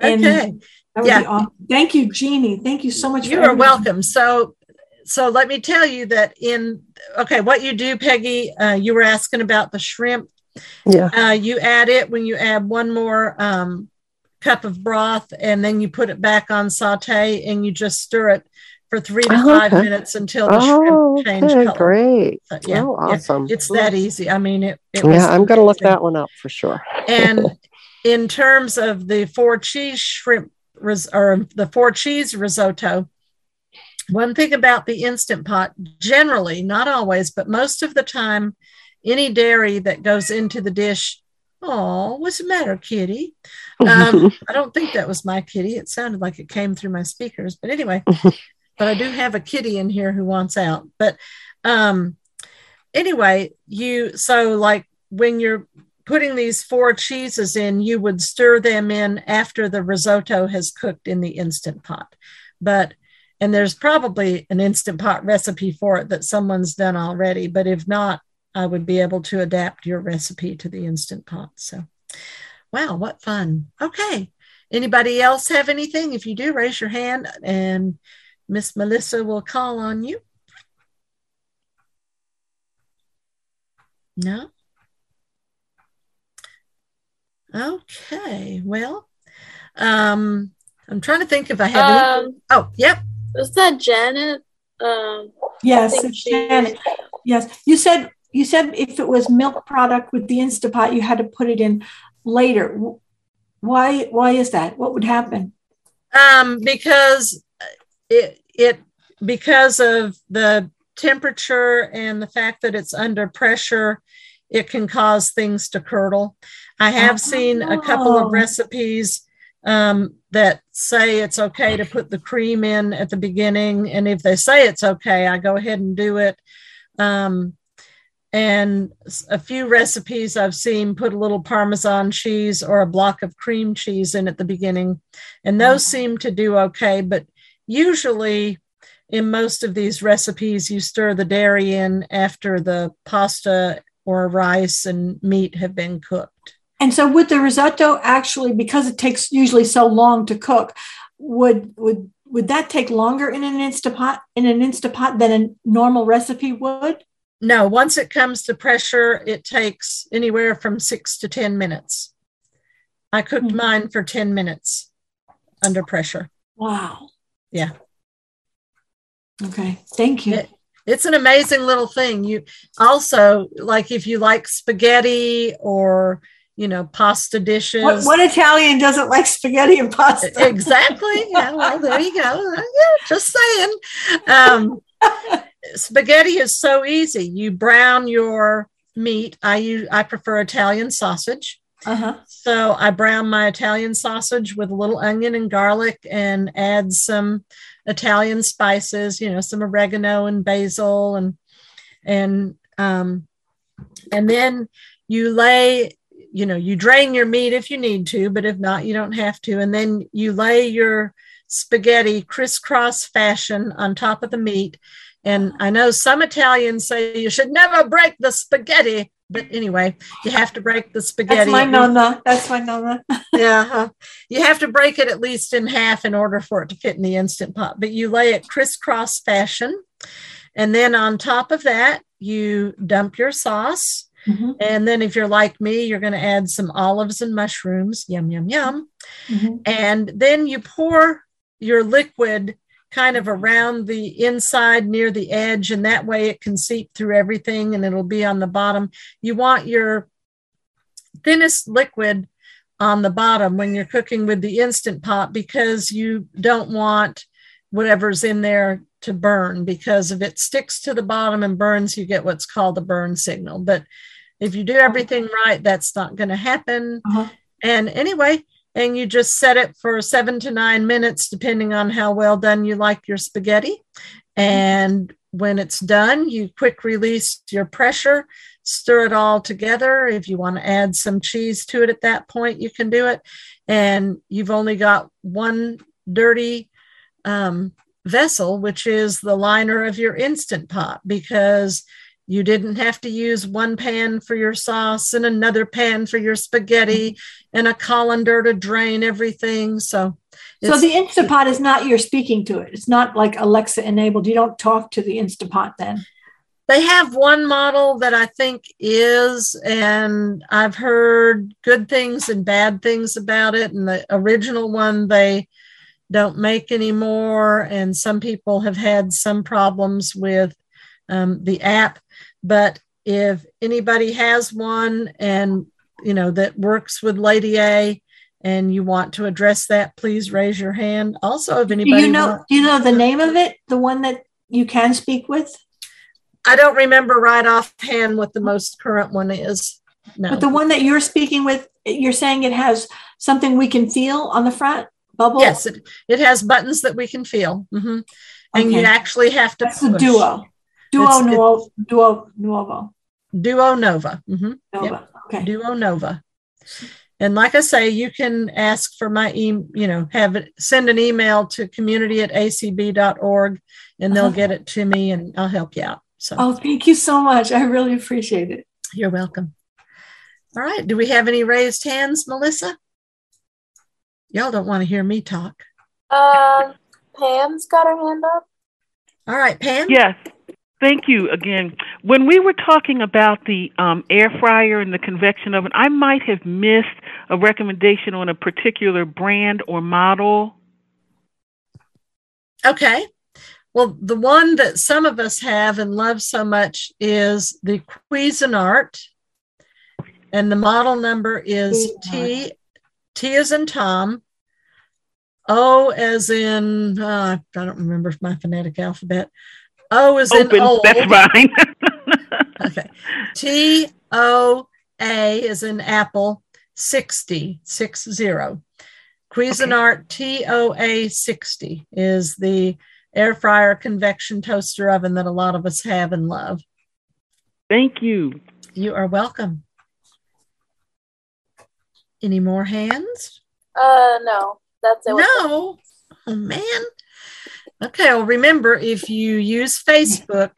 in okay. That would yeah. be awesome. Thank you, Jeannie. Thank you so much. You for are everything. welcome. So, so let me tell you that in, okay, what you do, Peggy, uh, you were asking about the shrimp. Yeah, uh, you add it when you add one more um, cup of broth, and then you put it back on saute, and you just stir it for three to oh, five okay. minutes until the oh, shrimp change okay, color. Great! So, yeah, oh, awesome! Yeah, it's that easy. I mean, it. it yeah, I'm going to look that one up for sure. And in terms of the four cheese shrimp ris- or the four cheese risotto, one thing about the Instant Pot, generally, not always, but most of the time. Any dairy that goes into the dish, oh, what's the matter, kitty? Um, I don't think that was my kitty. It sounded like it came through my speakers. But anyway, but I do have a kitty in here who wants out. But um, anyway, you so like when you're putting these four cheeses in, you would stir them in after the risotto has cooked in the Instant Pot. But and there's probably an Instant Pot recipe for it that someone's done already. But if not, I would be able to adapt your recipe to the Instant Pot. So, wow, what fun. Okay. Anybody else have anything? If you do, raise your hand and Miss Melissa will call on you. No? Okay. Well, um, I'm trying to think if I have um, any. Oh, yep. Was that Janet? Um, yes, it's she... Janet. Yes. You said... You said if it was milk product with the Instant Pot, you had to put it in later. Why? Why is that? What would happen? Um, because it it because of the temperature and the fact that it's under pressure, it can cause things to curdle. I have seen a couple of recipes um, that say it's okay to put the cream in at the beginning, and if they say it's okay, I go ahead and do it. Um, And a few recipes I've seen put a little Parmesan cheese or a block of cream cheese in at the beginning. And those seem to do okay. But usually in most of these recipes, you stir the dairy in after the pasta or rice and meat have been cooked. And so would the risotto actually, because it takes usually so long to cook, would would would that take longer in an Instant Pot in an Instant Pot than a normal recipe would? No, once it comes to pressure, it takes anywhere from six to ten minutes. I cooked mm-hmm. mine for ten minutes under pressure. Wow. Yeah. Okay. Thank you. It, it's an amazing little thing. You also, like if you like spaghetti or, you know, pasta dishes. What, what Italian doesn't like spaghetti and pasta? Exactly. Yeah, well, there you go. Yeah, just saying. Um Spaghetti is so easy. You brown your meat. I use, I prefer Italian sausage. Uh-huh. So I brown my Italian sausage with a little onion and garlic and add some Italian spices, you know, some oregano and basil and, and, um, and then you lay, you know, you drain your meat if you need to, but if not, you don't have to. And then you lay your spaghetti crisscross fashion on top of the meat. And I know some Italians say you should never break the spaghetti, but anyway, you have to break the spaghetti. That's my nonna. That's my nonna. Yeah. Huh? You have to break it at least in half in order for it to fit in the Instant Pot, but you lay it crisscross fashion. And then on top of that, you dump your sauce. Mm-hmm. And then if you're like me, you're going to add some olives and mushrooms. Yum, yum, yum. Mm-hmm. And then you pour your liquid kind of around the inside near the edge, and that way it can seep through everything and it'll be on the bottom. You want your thinnest liquid on the bottom when you're cooking with the Instant Pot, because you don't want whatever's in there to burn, because if it sticks to the bottom and burns, you get what's called a burn signal. But if you do everything right, that's not going to happen. Uh-huh. And anyway, and you just set it for seven to nine minutes, depending on how well done you like your spaghetti. And when it's done, you quick release your pressure, stir it all together. If you want to add some cheese to it at that point, you can do it. And you've only got one dirty um, vessel, which is the liner of your Instant Pot, because you didn't have to use one pan for your sauce and another pan for your spaghetti and a colander to drain everything. So so the Instant Pot is not, you're speaking to it. It's not like Alexa enabled. You don't talk to the Instant Pot then. They have one model that I think is, and I've heard good things and bad things about it. And the original one, they don't make anymore. And some people have had some problems with um, the app. But if anybody has one and, you know, that works with Lady A and you want to address that, please raise your hand. Also, if anybody, do you know, wants- do you know the name of it? The one that you can speak with? I don't remember right offhand what the most current one is. No. But the one that you're speaking with, you're saying it has something we can feel on the front? Bubble? Yes, it, it has buttons that we can feel. Mm-hmm. And okay. You actually have to That's push. The Duo. Duo Nuovo. Duo Nuovo. Duo Nova. Mm-hmm. Nova. Yep. Okay. Duo Nova. And like I say, you can ask for my, e- you know, have it, send an email to community at a c b dot org and they'll uh-huh. get it to me and I'll help you out. So. Oh, thank you so much. I really appreciate it. You're welcome. All right. Do we have any raised hands, Melissa? Y'all don't want to hear me talk. Um, Pam's got her hand up. All right, Pam. Yes. Thank you again. When we were talking about the um, air fryer and the convection oven, I might have missed a recommendation on a particular brand or model. Okay. Well, the one that some of us have and love so much is the Cuisinart, and the model number is T, T as in Tom, O as in, uh, I don't remember my phonetic alphabet, O as Open, in old. That's fine. Okay. T O A as in apple, sixty, six zero. Cuisinart okay. T O A sixty is the air fryer convection toaster oven that a lot of us have and love. Thank you. You are welcome. Any more hands? Uh, no, that's it. No? Oh, man. Okay, well, remember, if you use Facebook,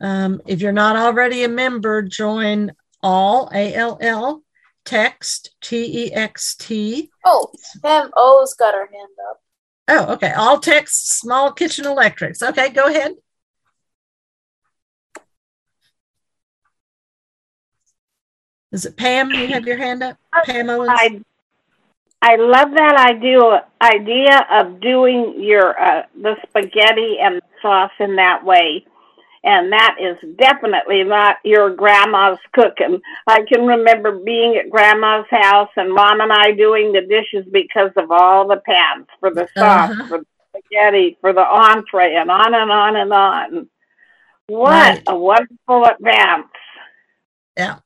um, if you're not already a member, join all, A L L, text, T E X T. Oh, Pam O's got her hand up. Oh, okay. All texts, small kitchen electrics. Okay, go ahead. Is it Pam? You have your hand up? Pam Owens? I, I love that idea, idea of doing your uh, the spaghetti and sauce in that way. And that is definitely not your grandma's cooking. I can remember being at grandma's house and mom and I doing the dishes because of all the pans for the sauce, uh-huh. for the spaghetti, for the entree, and on and on and on. What right. a wonderful advance. Yeah.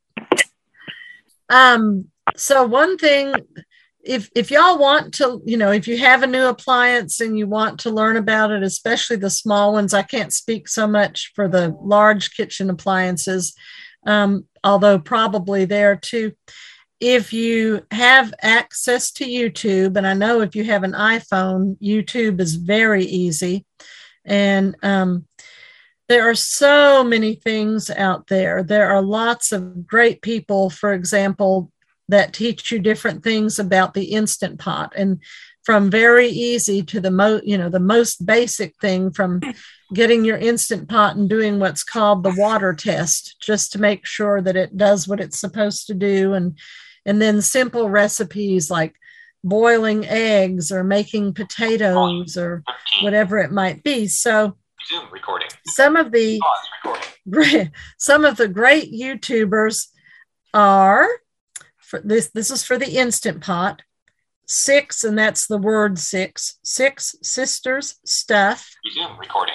Um. So one thing, if if y'all want to, you know, if you have a new appliance and you want to learn about it, especially the small ones, I can't speak so much for the large kitchen appliances, um, although probably there too. If you have access to YouTube, and I know if you have an iPhone, YouTube is very easy. And um, there are so many things out there. There are lots of great people, for example, that teach you different things about the Instant Pot, and from very easy to the most, you know, the most basic thing, from getting your Instant Pot and doing what's called the water test, just to make sure that it does what it's supposed to do. And, and then simple recipes like boiling eggs or making potatoes or whatever it might be. So Zoom recording. Some of the some of the great YouTubers are, for this, this is for the Instant Pot. Six, and that's the word six. Six sisters stuff. Resume recording.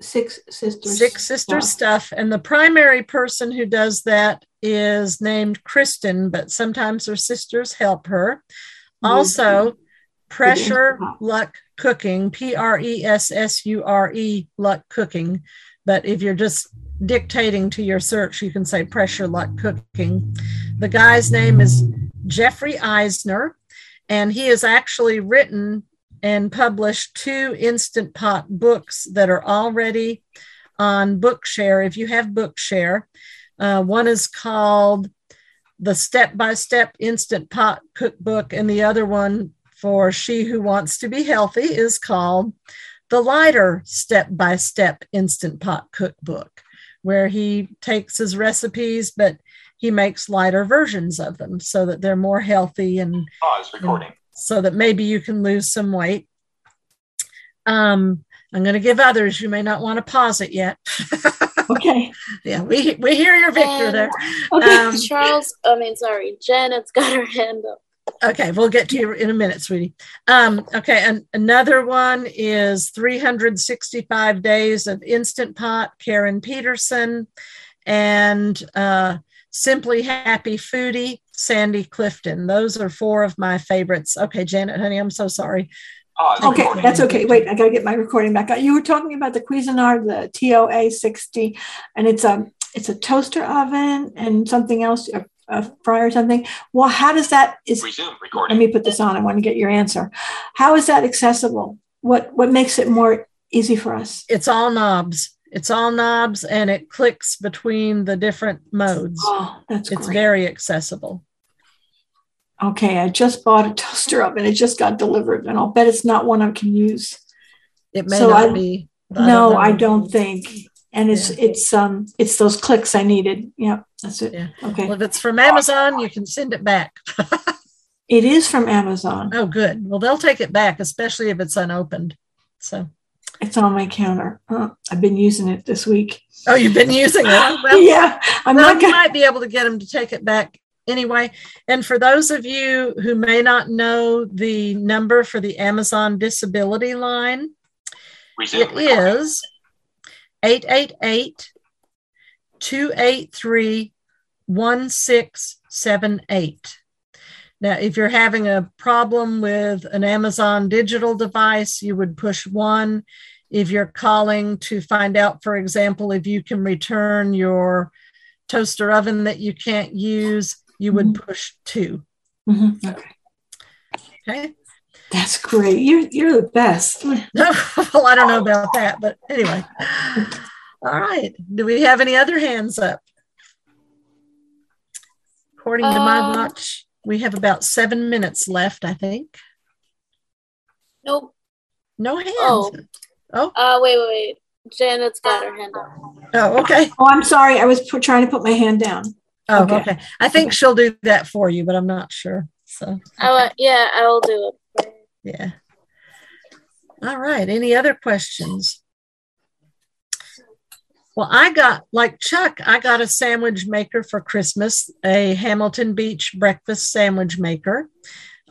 Six sisters. Six sisters yeah. stuff. And the primary person who does that is named Kristen, but sometimes her sisters help her. Also, Pressure Luck Cooking, P R E S S U R E, Luck Cooking. But if you're just dictating to your search, you can say Pressure Luck Cooking. The guy's name is Jeffrey Eisner, and he has actually written and published two Instant Pot books that are already on Bookshare, if you have Bookshare. Uh, one is called The Step-by-Step Instant Pot Cookbook, and the other one for She Who Wants to Be Healthy is called The Lighter Step-by-Step Instant Pot Cookbook, where he takes his recipes, but he makes lighter versions of them so that they're more healthy and, pause recording. And so that maybe you can lose some weight. Um, I'm going to give others. You may not want to pause it yet. Okay. Yeah, we we hear your Victor and, there. Okay, um, Charles, I mean, sorry, Janet's got her hand up. Okay, we'll get to you in a minute, sweetie. Um, okay, and another one is three hundred sixty-five Days of Instant Pot, Karen Peterson, and uh, Simply Happy Foodie, Sandy Clifton. Those are four of my favorites. Okay, Janet, honey, I'm so sorry. Okay, that's okay. Wait, I got to get my recording back on. You were talking about the Cuisinart, the T O A sixty, and it's a it's a toaster oven and something else, a, a fryer or something. Well, how does that is? Resume recording. Let me put this on. I want to get your answer. How is that accessible? What what makes it more easy for us? It's all knobs. It's all knobs, and it clicks between the different modes. Oh, that's it's great. Very accessible. Okay, I just bought a toaster oven. It just got delivered, and I'll bet it's not one I can use. It may so not I, be. I no, don't I don't think. And it's yeah. it's um it's those clicks I needed. Yeah, that's it. Yeah. Okay. Well, if it's from Amazon, you can send it back. It is from Amazon. Oh, good. Well, they'll take it back, especially if it's unopened. So it's on my counter. Huh. I've been using it this week. Oh, you've been using it? Well, yeah. I'm well, not gonna... might be able to get them to take it back. Anyway, and for those of you who may not know the number for the Amazon Disability Line, it is eight eight eight, two eight three, one six seven eight. Now, if you're having a problem with an Amazon digital device, you would push one. If you're calling to find out, for example, if you can return your toaster oven that you can't use, you would push two. Mm-hmm. Okay. Okay. That's great. You're, you're the best. Well, I don't know about that, but anyway. All right. Do we have any other hands up? According to um, my watch, we have about seven minutes left, I think. Nope. No hands. Oh. Oh. Uh, wait, wait, wait. Janet's got her hand up. Oh, okay. Oh, I'm sorry. I was p- trying to put my hand down. Oh, okay. okay. I think okay. she'll do that for you, but I'm not sure. So, okay. I, yeah, I'll do it. Yeah. All right. Any other questions? Well, I got, like Chuck, I got a sandwich maker for Christmas, a Hamilton Beach breakfast sandwich maker,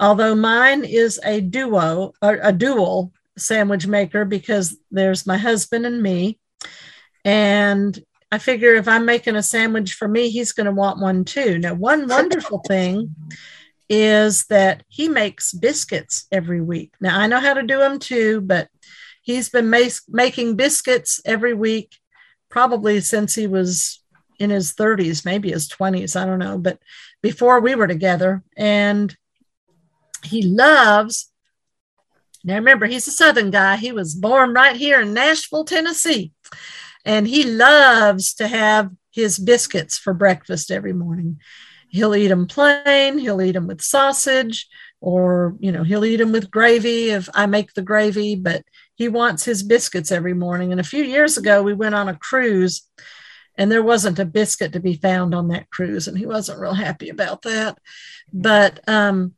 although mine is a duo, or a dual sandwich maker because there's my husband and me. And I figure if I'm making a sandwich for me, he's going to want one too. Now, one wonderful thing is that he makes biscuits every week. Now, I know how to do them too, but he's been ma- making biscuits every week, probably since he was in his thirties, maybe his twenties. I don't know. But before we were together, and he loves, now remember, he's a Southern guy. He was born right here in Nashville, Tennessee. And he loves to have his biscuits for breakfast every morning. He'll eat them plain. He'll eat them with sausage, or, you know, he'll eat them with gravy if I make the gravy, but he wants his biscuits every morning. And a few years ago, we went on a cruise, and there wasn't a biscuit to be found on that cruise. And he wasn't real happy about that. But um,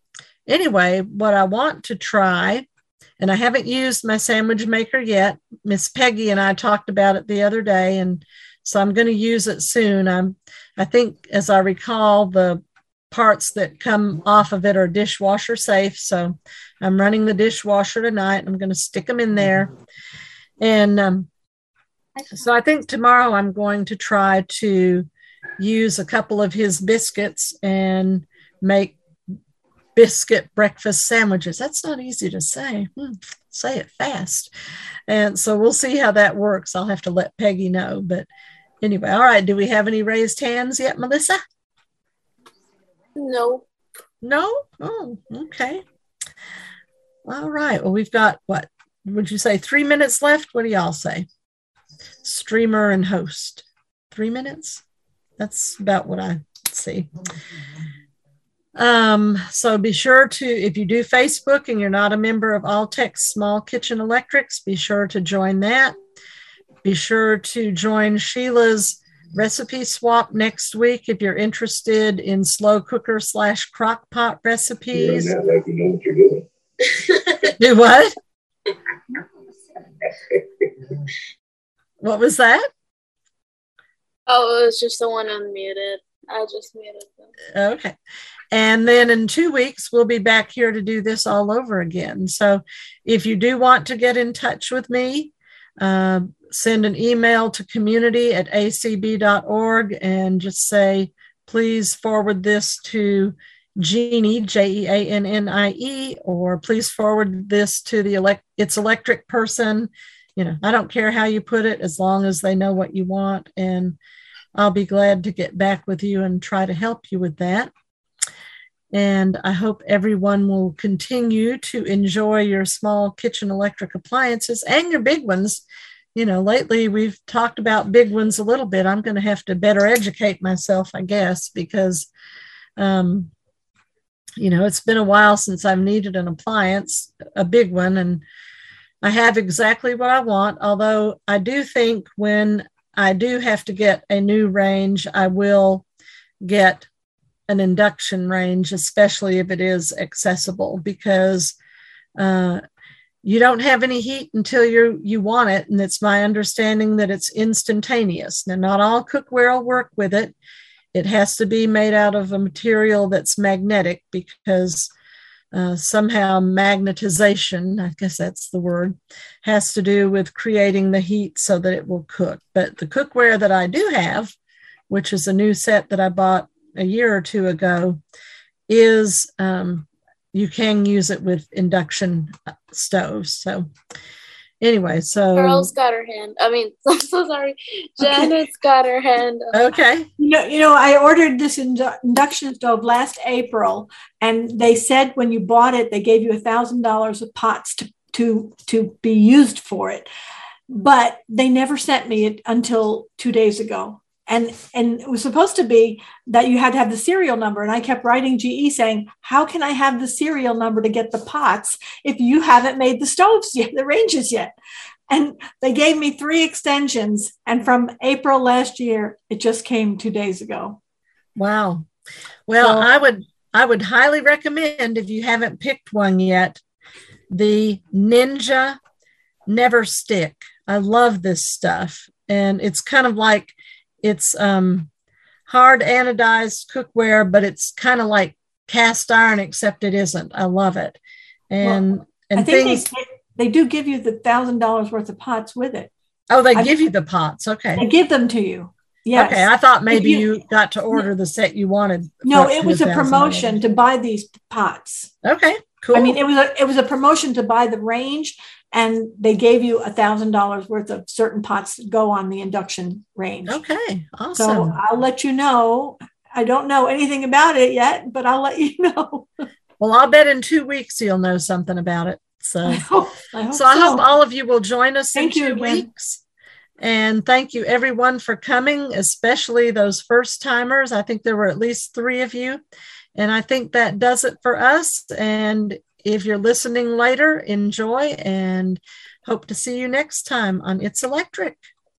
anyway, what I want to try, and I haven't used my sandwich maker yet. Miss Peggy and I talked about it the other day, and so I'm going to use it soon. I'm, I think, as I recall, the parts that come off of it are dishwasher safe. So I'm running the dishwasher tonight. I'm going to stick them in there. And um, so I think tomorrow I'm going to try to use a couple of his biscuits and make biscuit breakfast sandwiches. That's not easy to say. Hmm. Say it fast. And so we'll see how that works. I'll have to let Peggy know. But anyway, all right. Do we have any raised hands yet, Melissa? No. No? Oh, okay. All right. Well, we've got, what, would you say three minutes left? What do y'all say? Streamer and host. Three minutes? That's about what I see. Um, so be sure to, if you do Facebook and you're not a member of All Tech Small Kitchen Electrics, be sure to join that. Be sure to join Sheila's recipe swap next week if you're interested in slow cooker slash crock pot recipes. You know, like you know what you're doing. Do what? What was that? Oh, it was just the one unmuted. I just muted them. Okay. And then in two weeks, we'll be back here to do this all over again. So if you do want to get in touch with me, uh, send an email to community at A C B dot org and just say, please forward this to Jeannie, J E A N N I E, or please forward this to the elect- It's Electric person. You know, I don't care how you put it, as long as they know what you want. And I'll be glad to get back with you and try to help you with that. And I hope everyone will continue to enjoy your small kitchen electric appliances and your big ones. You know, lately we've talked about big ones a little bit. I'm going to have to better educate myself, I guess, because, um, you know, it's been a while since I've needed an appliance, a big one, and I have exactly what I want. Although I do think when I do have to get a new range, I will get an induction range, especially if it is accessible, because uh, you don't have any heat until you you want it. And it's my understanding that it's instantaneous. Now, not all cookware will work with it. It has to be made out of a material that's magnetic, because Uh, somehow magnetization, I guess that's the word, has to do with creating the heat so that it will cook. But the cookware that I do have, which is a new set that I bought a year or two ago, is um, you can use it with induction stoves. So anyway, so... Carl's got her hand. I mean, I'm so sorry. Janet's got her hand. Okay. You know, you know, I ordered this indu- induction stove last April, and they said when you bought it, they gave you one thousand dollars of pots to, to, to be used for it. But they never sent me it until two days ago. And, and it was supposed to be that you had to have the serial number. And I kept writing G E saying, how can I have the serial number to get the pots if you haven't made the stoves yet, the ranges yet? And they gave me three extensions. And from April last year, it just came two days ago. Wow. Well, so, I would I would highly recommend, if you haven't picked one yet, the Ninja Never Stick. I love this stuff. And it's kind of like, It's um, hard anodized cookware, but it's kind of like cast iron, except it isn't. I love it. And, well, and I think things, they, they do give you the one thousand dollars worth of pots with it. Oh, they I, give you the pots. Okay. They give them to you. Yes. Okay. I thought maybe you, you got to order the set you wanted. No, it was a promotion to buy these pots. Okay, cool. I mean, it was a, it was a promotion to buy the range, and they gave you one thousand dollars worth of certain pots that go on the induction range. Okay, awesome. So I'll let you know. I don't know anything about it yet, but I'll let you know. Well, I'll bet in two weeks you'll know something about it. So I hope, I hope, so I hope so. All of you will join us thank in two you weeks. And thank you, everyone, for coming, especially those first-timers. I think there were at least three of you. And I think that does it for us. And if you're listening later, enjoy, and hope to see you next time on It's Electric.